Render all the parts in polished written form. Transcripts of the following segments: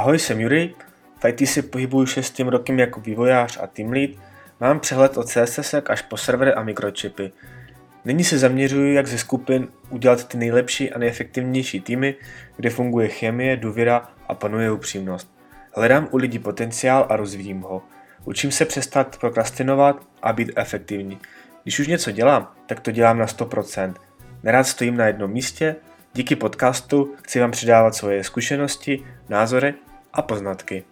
Ahoj, jsem Jurij, v IT se pohybuju 6. rokem jako vývojář a team lead, mám přehled od CSS až po servery a mikročipy. Nyní se zaměřuji, jak ze skupin udělat ty nejlepší a nejefektivnější týmy, kde funguje chemie, důvěra a panuje upřímnost. Hledám u lidí potenciál a rozvíjím ho. Učím se přestat prokrastinovat a být efektivní. Když už něco dělám, tak to dělám na 100%. Nerád stojím na jednom místě. Díky podcastu chci vám předávat svoje zkušenosti, názory a poznatky.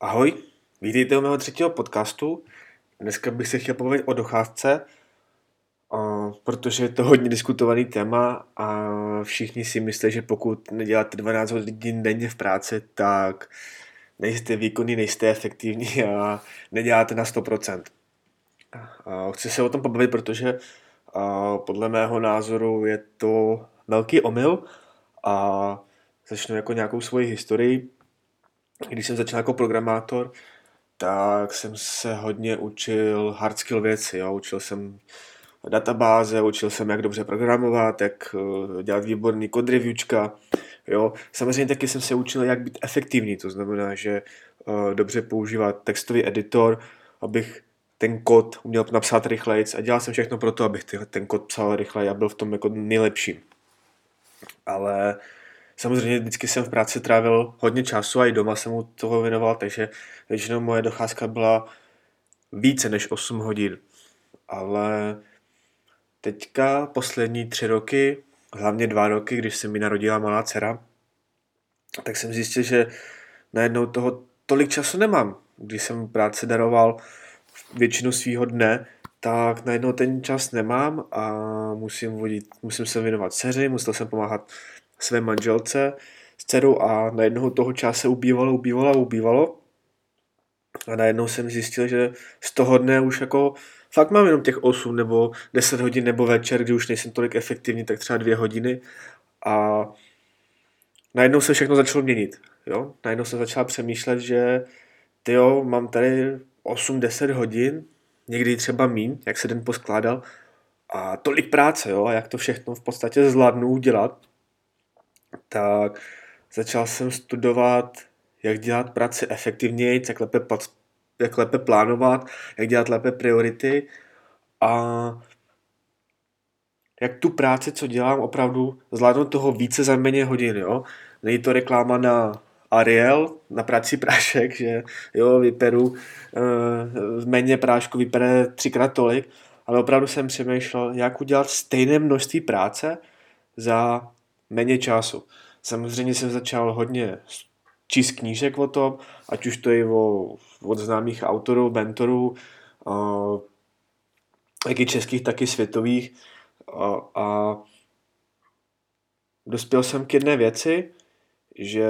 Ahoj, vítejte u mého 3. podcastu. Dneska bych se chtěl povědět o docházce, protože je to hodně diskutovaný téma a všichni si myslí, že pokud neděláte 12 hodin denně v práci, tak nejste výkonný, nejste efektivní a neděláte na 100%. Chci se o tom pobavit, protože podle mého názoru je to velký omyl a začnu jako nějakou svoji historii. Když jsem začal jako programátor, tak jsem se hodně učil hard skill věci. Jo. Učil jsem databáze, učil jsem, jak dobře programovat, jak dělat výborný kod reviewčka. Jo. Samozřejmě taky jsem se učil, jak být efektivní, to znamená, že dobře používat textový editor, abych ten kód uměl napsat rychleji a dělal jsem všechno pro to, abych ten kód psal rychleji a byl v tom jako nejlepší. Ale samozřejmě vždycky jsem v práci trávil hodně času a i doma jsem mu toho věnoval, takže většinou moje docházka byla více než 8 hodin. Ale teďka poslední 3 roky, hlavně 2 roky, když se mi narodila malá dcera, tak jsem zjistil, že najednou toho tolik času nemám. Když jsem práci daroval většinu svýho dne, tak najednou ten čas nemám a musím se věnovat dceři, musel jsem pomáhat své manželce s dcerou a najednou toho čase ubývalo a najednou jsem zjistil, že z toho dne už jako fakt mám jenom těch 8 nebo 10 hodin nebo večer, kdy už nejsem tolik efektivní, tak třeba 2 hodiny a najednou se všechno začalo měnit, jo? Najednou jsem začal přemýšlet, že mám tady 8-10 hodin, někdy třeba míň, jak se den poskládal a tolik práce, jo? A jak to všechno v podstatě zvládnu udělat. Tak začal jsem studovat, jak dělat práci efektivněji, jak lépe plánovat, jak dělat lépe priority a jak tu práci, co dělám, opravdu zvládnout toho více za méně hodin. Jo? Není to reklama na Ariel, na práci prášek, že jo, vyperu méně prášku, vypere 3x tolik, ale opravdu jsem přemýšlel, jak udělat stejné množství práce za méně času. Samozřejmě jsem začal hodně číst knížek o tom, ať už to je od známých autorů, mentorů, jak i českých, tak i světových. A dospěl jsem k jedné věci, že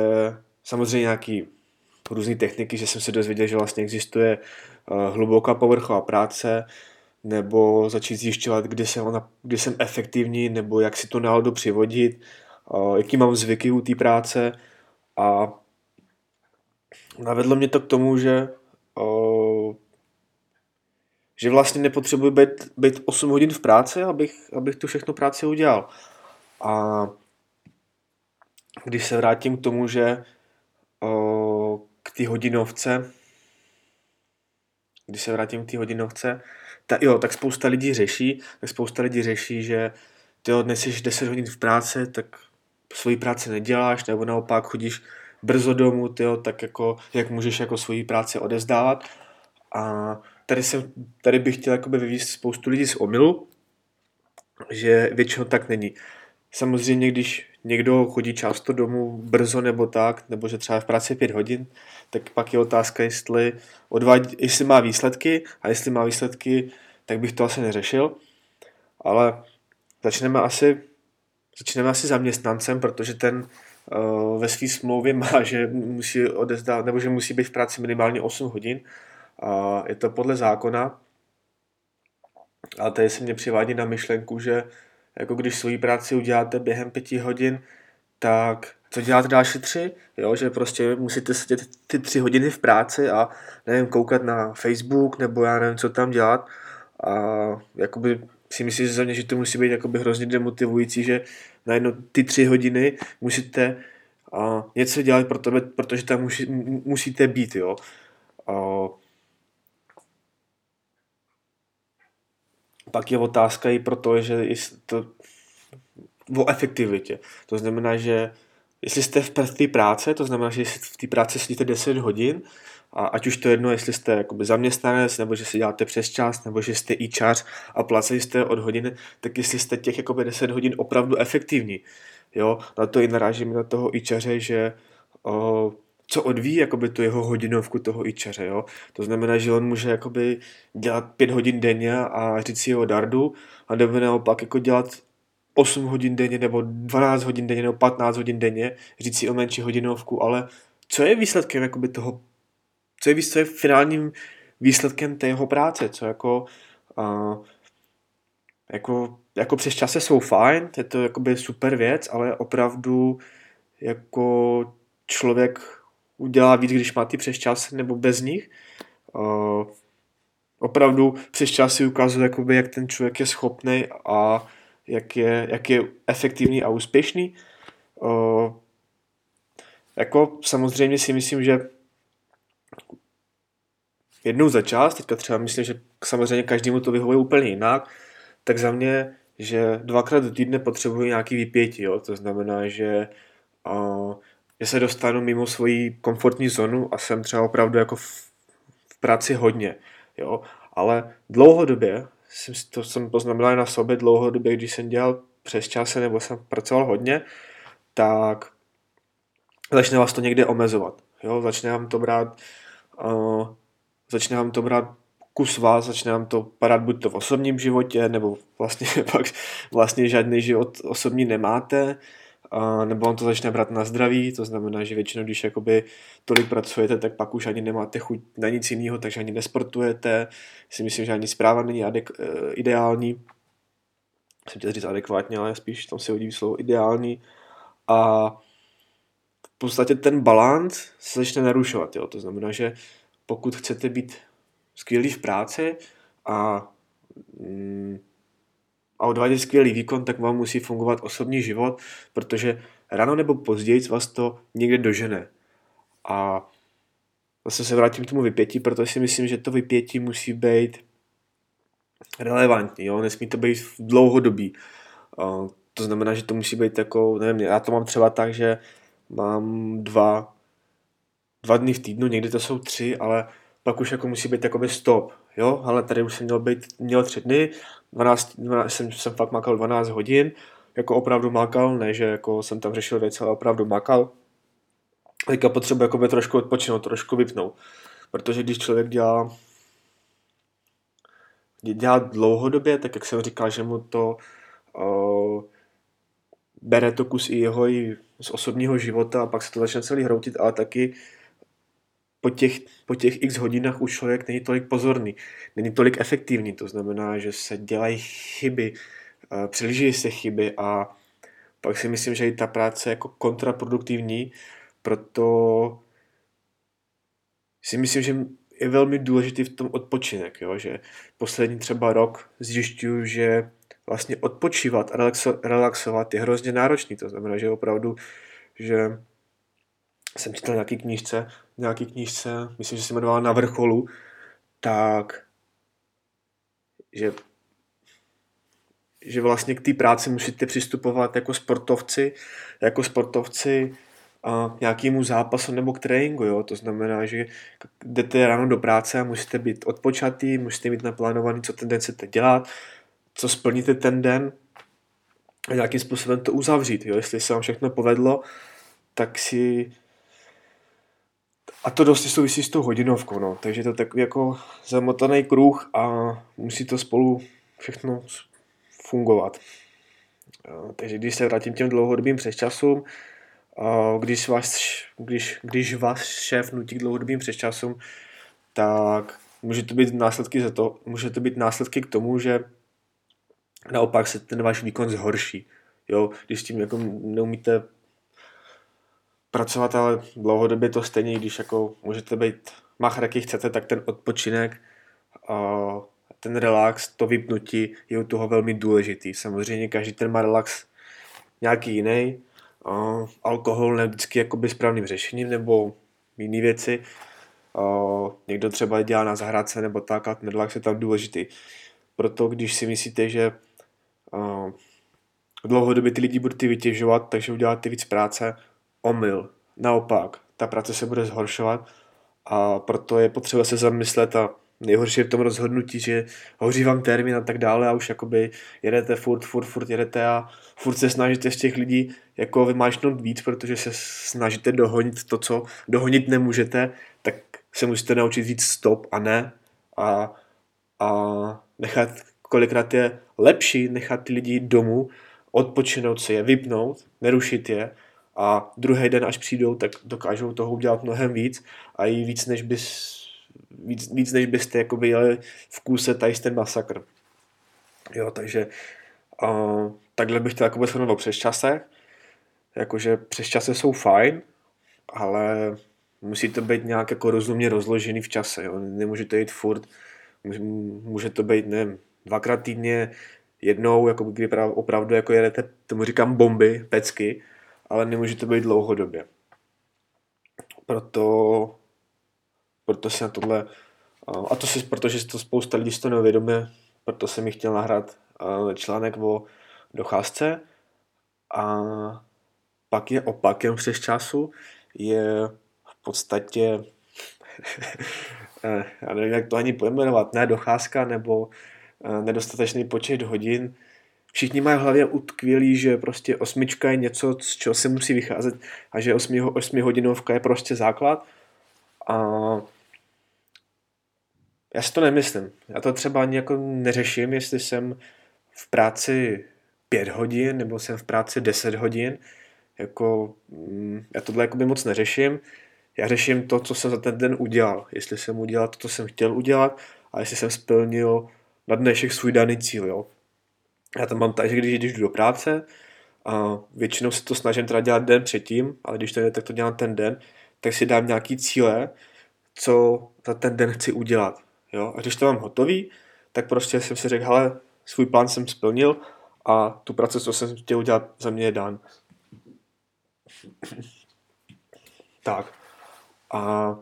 samozřejmě nějaký různé techniky, že jsem se dozvěděl, že vlastně existuje hluboká povrchová práce, nebo začít zjišťovat, kdy jsem efektivní, nebo jak si tu náladu přivodit, jaký mám zvyky u té práce a navedlo mě to k tomu, že vlastně nepotřebuji být 8 hodin v práci, abych tu všechno práci udělal. A když se vrátím k tomu, že k té hodinovce, tak spousta lidí řeší, že dnes jsi 10 hodin v práci, tak svoji práci neděláš, nebo naopak chodíš brzo domů, tak jako, jak můžeš jako svoji práci odevzdávat. A tady bych chtěl vyvést spoustu lidí z omylu, že většinou tak není. Samozřejmě, když někdo chodí často domů brzo nebo tak, nebo že třeba v práci 5 hodin, tak pak je otázka, jestli má výsledky, a jestli má výsledky, tak bych to asi neřešil. Ale začneme asi zaměstnancem, protože ten ve své smlouvě má, že musí odevzdat, nebo že musí být v práci minimálně 8 hodin. Je to podle zákona. A tady se mě přivádí na myšlenku, že jako když svoji práci uděláte během 5 hodin, tak co děláte další tři, jo, že prostě musíte sedět ty 3 hodiny v práci a nevím, koukat na Facebook nebo já nevím, co tam dělat a jakoby si myslím, že za mě, že to musí být jakoby hrozně demotivující, že najednou ty 3 hodiny musíte něco dělat pro tebe, protože tam musíte být, jo. Pak je otázka i proto, že to o efektivitě. To znamená, že jestli jste v té práci, to znamená, že v té práci sedíte 10 hodin, a ať už to jedno, jestli jste jakoby zaměstnanec, nebo že si děláte přesčas, nebo že jste IČář a placení jste od hodin, tak jestli jste těch jakoby 10 hodin opravdu efektivní. Jo? Na to i narážím na toho IČaře, že co odvíjí jakoby tu jeho hodinovku toho IČaře. Jo? To znamená, že on může jakoby dělat 5 hodin denně a říct si jeho dardu, a nebo naopak jako dělat 8 hodin denně, nebo 12 hodin denně, nebo 15 hodin denně, říct si o menší hodinovku, ale co je výsledkem jakoby toho, co je finálním výsledkem té jeho práce, co jako přes čase jsou fajn, je to jakoby super věc, ale opravdu jako člověk udělá víc, když má ty přesčasy nebo bez nich. Opravdu přesčasy ukazuje, jakoby, jak ten člověk je schopný a jak je efektivní a úspěšný. Jako samozřejmě si myslím, že jednou za čas, teďka třeba myslím, že samozřejmě každému to vyhovuje úplně jinak, tak za mě, že 2x do týdne potřebuji nějaký vypětí, jo? To znamená, že se dostanu mimo svoji komfortní zónu a jsem třeba opravdu jako v práci hodně, jo? Ale dlouhodobě, to jsem poznamenal na sobě, dlouhodobě, když jsem dělal přes čase nebo jsem pracoval hodně, tak začne vás to někde omezovat, jo? Začne vám to brát kus vás, začne vám to padat buď to v osobním životě, nebo vlastně žádný život osobní nemáte, nebo vám to začne brát na zdraví, to znamená, že většinou, když jakoby tolik pracujete, tak pak už ani nemáte chuť na nic jiného, takže ani nesportujete, si myslím, že ani správa není ideální, jsem chtěl říct adekvátně, ale spíš tam se hodí slovo ideální, a v podstatě ten balanc se začne narušovat, jo? To znamená, že pokud chcete být skvělý v práci a odvádět skvělý výkon, tak vám musí fungovat osobní život, protože ráno nebo později vás to někde dožene. A zase se vrátím k tomu vypětí, protože si myslím, že to vypětí musí být relevantní, jo? Nesmí to být dlouhodobý. To znamená, že to musí být jako, nevím, já to mám třeba tak, že mám dva dny v týdnu, někdy to jsou 3, ale pak už jako musí být jakoby stop, jo, ale tady už jsem měl 3 dny, 12, jsem fakt makal 12 hodin, jako opravdu makal, ne, že jako jsem tam řešil věci, ale opravdu makal. Teďka potřebuji jakoby trošku odpočinout, trošku vypnout, protože když člověk dělá dlouhodobě, tak jak jsem říkal, že mu to bere to kus i jeho i z osobního života a pak se to začne celý hroutit, ale taky po těch x hodinách už člověk není tolik pozorný, není tolik efektivní, to znamená, že se dělají chyby, přilíží se chyby a pak si myslím, že i ta práce je jako kontraproduktivní, proto si myslím, že je velmi důležitý v tom odpočinek, jo? Že poslední třeba rok zjišťuju, že vlastně odpočívat a relaxovat je hrozně náročný, to znamená, že opravdu, že jsem četl nějaký knížce, myslím, že se jmenovala Na vrcholu, tak že vlastně k té práci musíte přistupovat jako sportovci a nějakému zápasu nebo k tréninku, jo? To znamená, že jdete ráno do práce a musíte být odpočatý, musíte mít naplánovaný, co ten den chcete dělat, co splníte ten den a nějakým způsobem to uzavřít, jo? Jestli se vám všechno povedlo, tak si... A to dosti souvisí s tou hodinovkou, no. Takže to je takový jako zamotaný kruh a musí to spolu všechno fungovat. Takže když se vrátím těm dlouhodobým přesčasům, když vás šéf nutí k dlouhodobým přesčasům, tak může to být následky k tomu, že naopak se ten váš výkon zhorší. Jo, když s tím jako neumíte pracovat, ale dlouhodobě to stejně, když jako můžete být machr, jaký chcete, tak ten odpočinek, ten relax, to vypnutí je u toho velmi důležitý. Samozřejmě každý ten má relax nějaký jiný. Alkohol ne vždycky jakoby správným řešením nebo jiné věci. Někdo třeba dělá na zahrádce nebo tak, a ten relax je tam důležitý. Proto když si myslíte, že dlouhodobě ty lidi budete vytěžovat, takže uděláte víc práce, omyl. Naopak, ta práce se bude zhoršovat a proto je potřeba se zamyslet a nejhorší je v tom rozhodnutí, že hoří vám termín a tak dále a už jakoby jedete furt jedete a furt se snažíte z těch lidí jako vymáčknout víc, protože se snažíte dohonit to, co dohonit nemůžete, tak se musíte naučit říct stop a ne a nechat, kolikrát je lepší nechat ty lidi domů, odpočinout si je, vypnout, nerušit je a druhý den, až přijdou, tak dokážou toho udělat mnohem víc a i víc než byste jakoby jeli v kůse tady ten masakr. Jo, takže takhle bych to jakoby shrnul o přesčasech. Jakože přesčasy jsou fajn, ale musí to být nějak jako rozumně rozložený v čase. Jo. Nemůžete jít furt, může to být, nevím, dvakrát týdně, jednou, jako kdy opravdu jako jedete, tomu říkám bomby, pecky, ale nemůže to být dlouhodobě. Proto se na tohle, a to si, protože to spousta lidí si to neuvědomuje, proto jsem mi chtěl nahrát článek o docházce a pak je opakem přesčasu, je v podstatě, já nevím, jak to ani pojmenovat, ne docházka nebo nedostatečný počet hodin. Všichni mají v hlavě utkvělý, že prostě 8 je něco, z čeho se musí vycházet a že 8hodinovka je prostě základ. A já si to nemyslím. Já to třeba ani jako neřeším, jestli jsem v práci 5 hodin nebo jsem v práci 10 hodin. Jako, já tohle jakoby moc neřeším. Já řeším to, co jsem za ten den udělal. Jestli jsem udělal to, co jsem chtěl udělat a jestli jsem splnil na dnešek svůj daný cíl. Jo. Já tam mám tak, že když jdu do práce, a většinou se to snažím teda dělat den předtím, ale když to jde, tak to dělám ten den, tak si dám nějaký cíle, co za ten den chci udělat. Jo? A když to mám hotový, tak prostě jsem si řekl, hele, svůj plán jsem splnil a tu práci, co jsem chtěl udělat, za mě je dán. Tak. A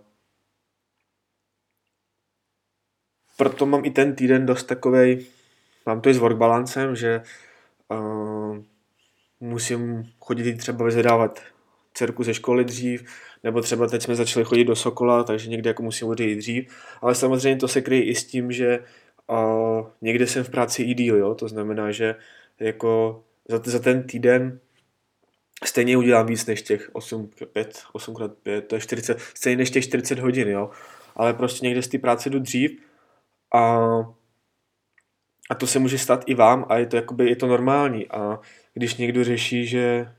proto mám i ten týden dost takovej, mám to i s work balancem, že musím chodit třeba vyzadávat dcerku ze školy dřív, nebo třeba teď jsme začali chodit do Sokola, takže někde jako musím odejít dřív, ale samozřejmě to se kryje i s tím, že někde jsem v práci i díl, jo? To znamená, že jako za ten týden stejně udělám víc než těch 8x5, to je 40, stejně než těch 40 hodin, jo? Ale prostě někde z té práce jdu dřív a to se může stát i vám a je to, jakoby, je to normální a když někdo řeší, že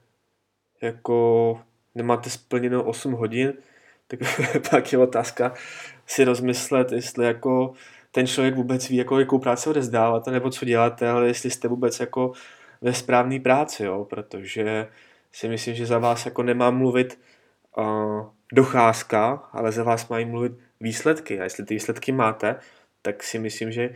jako nemáte splněno 8 hodin, tak pak je otázka si rozmyslet, jestli jako ten člověk vůbec ví, jakou práci odezdáváte, nebo co děláte, ale jestli jste vůbec jako ve správné práci, jo? Protože si myslím, že za vás jako nemá mluvit docházka, ale za vás mají mluvit výsledky a jestli ty výsledky máte, tak si myslím, že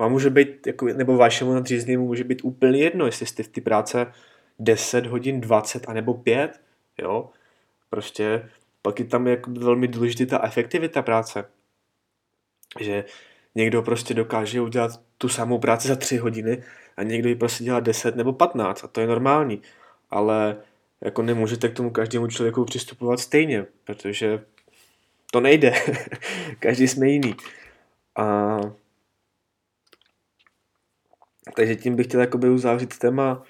vám může být, jako, nebo vašemu nadříznému může být úplně jedno, jestli jste v té práce 10 hodin, 20 anebo 5, jo, prostě pak je tam jako velmi důležitá ta efektivita práce, že někdo prostě dokáže udělat tu samou práci za 3 hodiny a někdo ji prostě dělá 10 nebo 15 a to je normální, ale jako nemůžete k tomu každému člověku přistupovat stejně, protože to nejde, každý jsme jiný. A takže tím bych chtěl jakoby uzavřít téma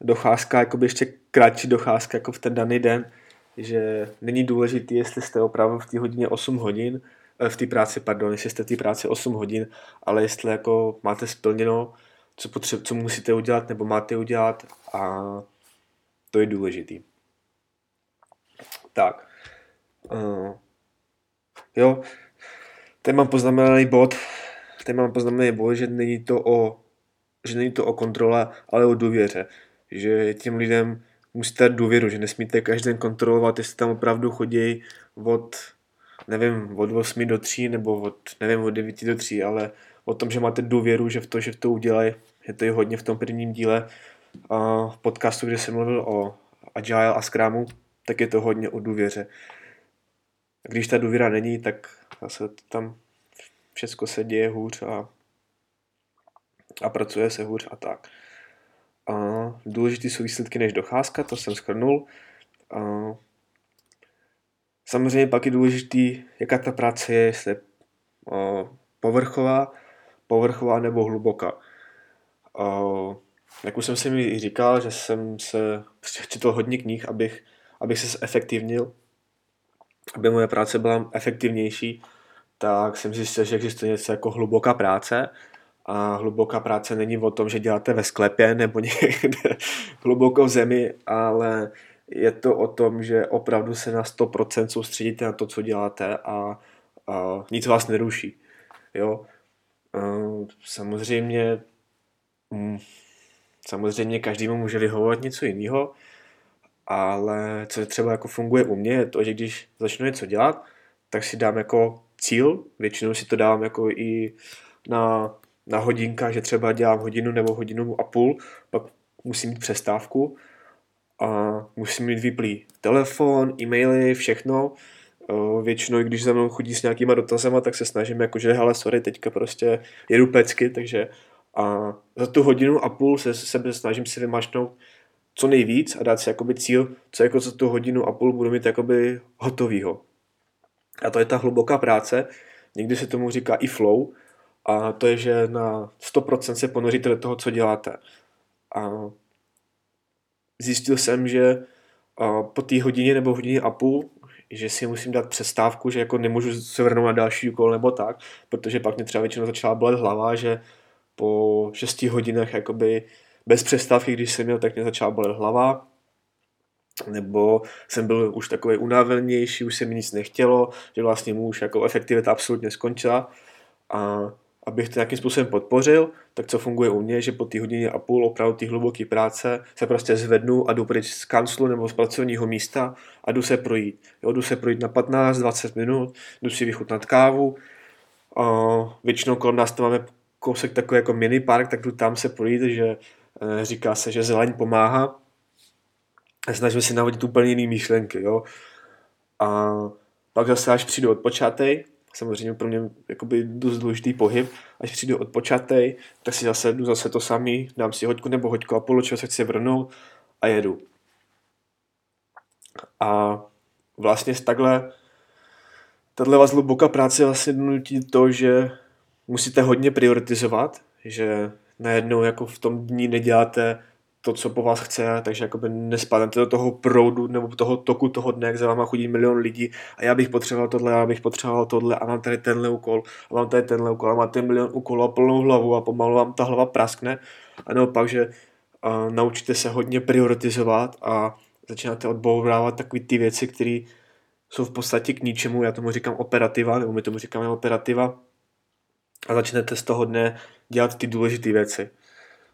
docházka, jakoby ještě kratší docházka jako v ten daný den, že není důležitý, jestli jste opravdu v té hodině 8 hodin, v té práci, pardon, jestli jste v té práci 8 hodin, ale jestli jako máte splněno, co musíte udělat nebo máte udělat a to je důležitý. Tak. Jo, teď mám poznamenaný bod, že není to o kontrole, ale o důvěře. Že těm lidem musíte dát důvěru, že nesmíte každý den kontrolovat, jestli tam opravdu chodí od 8 do 3 nebo od 9 do 3, ale o tom, že máte důvěru, že v to udělají, je to i hodně v tom prvním díle v podcastu, kde jsem mluvil o Agile a Scrumu, tak je to hodně o důvěře. Když ta důvěra není, tak zase tam všechno se děje hůř a pracuje se hůř a tak. Důležitý jsou výsledky než docházka, to jsem shrnul. Samozřejmě pak je důležitý, jaká ta práce je, jestli povrchová nebo hluboká. Jak už jsem si mi říkal, že jsem se přečetl hodně knih, abych se zefektivnil, aby moje práce byla efektivnější, tak jsem zjistil, že existuje něco jako hluboká práce. A hluboká práce není o tom, že děláte ve sklepě nebo někde hluboko v zemi, ale je to o tom, že opravdu se na 100% soustředíte na to, co děláte a nic vás neruší. Jo? Samozřejmě každému může vyhovovat něco jiného, ale co třeba jako funguje u mě, je to, že když začnu něco dělat, tak si dám jako cíl, většinou si to dávám jako i na hodinkách, že třeba dělám hodinu nebo hodinu a půl, pak musím mít přestávku a musím mít vyplý telefon, e-maily, všechno. Většinou, když za mnou chodí s nějakýma dotazama, tak se snažím jakože, hele, sorry, teďka prostě jedu pecky, takže a za tu hodinu a půl se snažím si vymašnout co nejvíc a dát si jakoby cíl, co jako za tu hodinu a půl budu mít jakoby hotovýho. A to je ta hluboká práce, někdy se tomu říká i flow, a to je, že na 100% se ponoříte do toho, co děláte. A zjistil jsem, že po té hodině nebo hodině a půl, že si musím dát přestávku, že jako nemůžu se vrnout na další úkol nebo tak, protože pak mě třeba většinou začala bolet hlava, že po 6 hodinách jakoby bez přestávky, když jsem měl, tak mě začala bolet hlava, nebo jsem byl už takový unavenější, už se mi nic nechtělo, že vlastně mu už jako efektivita absolutně skončila. A abych to nějakým způsobem podpořil, tak co funguje u mě, že po té hodině a půl opravdu té hluboké práce se prostě zvednu a jdu pryč z kanclu nebo z pracovního místa a jdu se projít. Jo, jdu se projít na 15-20 minut, jdu si vychutnat kávu. Většinou kolem nás tam máme kousek takový jako mini park, tak jdu tam se projít, že říká se, že zeleň pomáhá. Snažím si navodit úplně jiný myšlenky. Jo. A pak zase až přijdu odpočátej, samozřejmě pro mě jakoby dost důležitý pohyb, až přijdu odpočatej, tak si zase jdu to samý, dám si hoďku nebo hoďku a půl, čeho se chci vrnout a jedu. A vlastně tahle vás hluboká práce vlastně nutí to, že musíte hodně prioritizovat, že najednou jako v tom dní neděláte to, co po vás chce, takže jakoby nespadnete do toho proudu nebo toho toku toho dne, jak za váma chodí milion lidí a já bych potřeboval tohle, já bych potřeboval tohle a mám tady tenhle úkol, a mám tady tenhle úkol a máte milion úkolů a plnou hlavu a pomalu vám ta hlava praskne a naopak, že naučíte se hodně prioritizovat a začínáte odbourávat takové ty věci, které jsou v podstatě k ničemu, já tomu říkám operativa, nebo my tomu říkáme operativa a začnete z toho dne dělat ty důležité věci.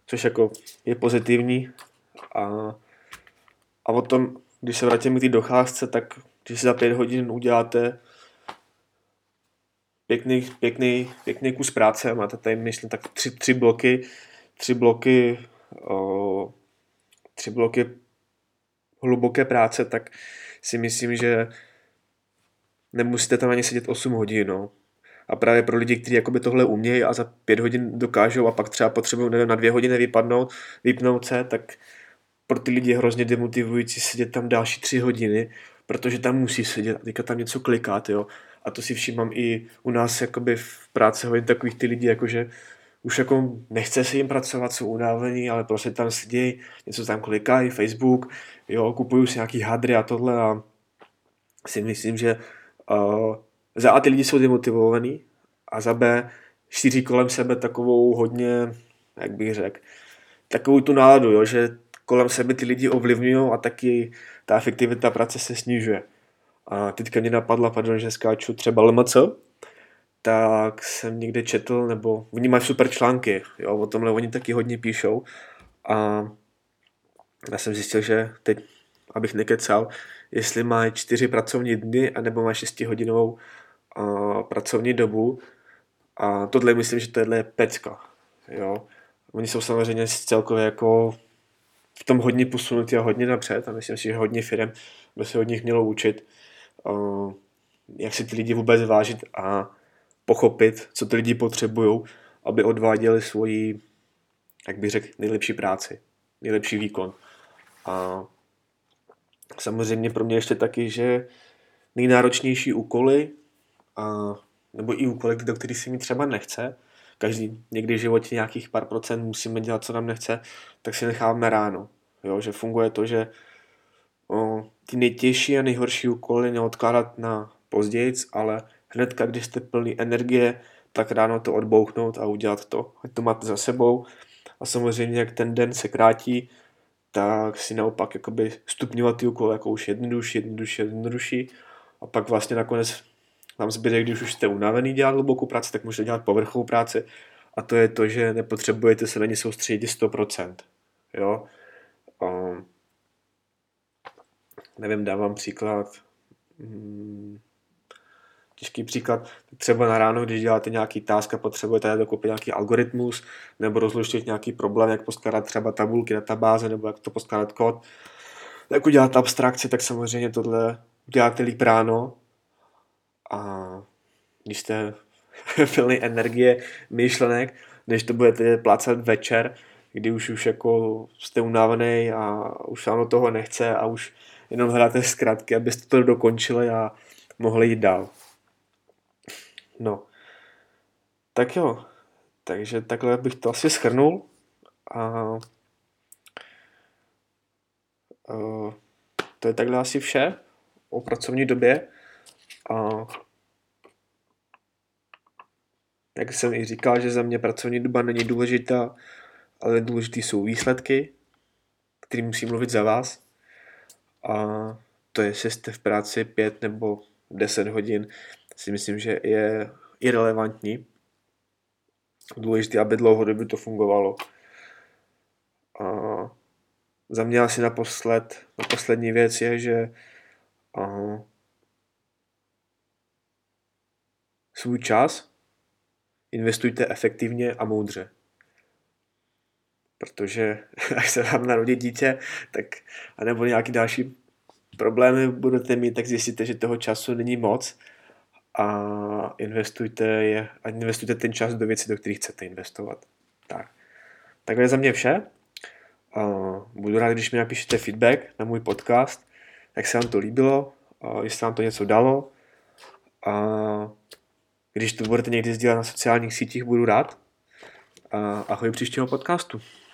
Což jako je pozitivní a o tom, když se vrátíme k té docházce, tak když si za 5 hodin uděláte pěkný kus práce, máte tady myslím tak tři bloky hluboké práce, tak si myslím, že nemusíte tam ani sedět 8 hodin, no. A právě pro lidi, kteří jakoby tohle umějí a za 5 hodin dokážou a pak třeba potřebují na 2 hodiny vypnout se, tak pro ty lidi je hrozně demotivující sedět tam další 3 hodiny, protože tam musí sedět a teďka tam něco klikat, jo. A to si všímám i u nás jakoby v práci hodně takových ty lidí, jakože už jako nechce se jim pracovat, jsou unávení, ale prostě tam sedějí, něco tam klikají, Facebook, jo, kupují si nějaký hadry a tohle a si myslím, že za A ty lidi jsou demotivovaní a za B šíří kolem sebe takovou hodně, jak bych řekl, takovou tu náladu, jo, že kolem sebe ty lidi ovlivňují a taky ta efektivita práce se snižuje. A teďka mě napadla, že skáču třeba LMC, tak jsem někde četl, nebo oni mají super články, jo, o tomhle oni taky hodně píšou a já jsem zjistil, že teď abych nekecal, jestli má 4 pracovní dny anebo má 6-hodinovou pracovní dobu. A tohle myslím, že tohle je pecka. Jo? Oni jsou samozřejmě celkově jako v tom hodně posunutí a hodně napřed a myslím si, že hodně firem by se od nich mělo učit, jak si ty lidi vůbec vážit a pochopit, co ty lidi potřebují, aby odváděli svoji, jak bych řekl, nejlepší práci, nejlepší výkon. A samozřejmě pro mě ještě taky, že nejnáročnější úkoly, nebo i úkoly, do kterých si mi třeba nechce, každý někdy v životě nějakých pár procent musíme dělat, co nám nechce, tak si necháváme ráno. Jo? Že funguje to, že ty nejtěžší a nejhorší úkoly neodkládat na pozdějc, ale hnedka, když jste plný energie, tak ráno to odbouchnout a udělat to. Ať to máte za sebou. A samozřejmě, jak ten den se krátí, tak si naopak jakoby stupňovat ty úkoly jako už jednodušší. A pak vlastně nakonec vám zbyde, když už jste unavený dělat hlubokou práci, tak můžete dělat povrchovou práci. A to je to, že nepotřebujete se na ně soustředit 100%. Jo? Nevím, dávám příklad. Těžký příklad, třeba na ráno, když děláte nějaký task a potřebujete dokoupit nějaký algoritmus nebo rozluštit nějaký problém, jak poskládat třeba tabulky, databáze nebo jak to poskládat kód, jak udělat abstrakci, tak samozřejmě tohle uděláte líp ráno a když jste plný energie, myšlenek, než to budete plácat večer, kdy už jako jste unavený a už vám do toho nechce a už jenom hledáte zkratky, abyste to dokončili a mohli jít dál. No, tak jo, takže takhle bych to asi shrnul a to je takhle asi vše o pracovní době a jak jsem i říkal, že za mě pracovní doba není důležitá, ale důležitý jsou výsledky, který musí mluvit za vás a to je, jestli jste v práci 5 nebo 10 hodin, si myslím, že je irelevantní. Důležité, aby dlouhodobě to fungovalo. A za mě asi na poslední věc je, že svůj čas investujte efektivně a moudře. Protože až se vám narodí dítě, tak anebo nějaký další problémy budete mít, tak zjistíte, že toho času není moc. A investujte ten čas do věcí, do kterých chcete investovat. Tak. Takhle je za mě vše. Budu rád, když mi napíšete feedback na můj podcast, jak se vám to líbilo, jestli vám to něco dalo. Když to budete někdy sdílet na sociálních sítích, budu rád. Ahoj příštího podcastu.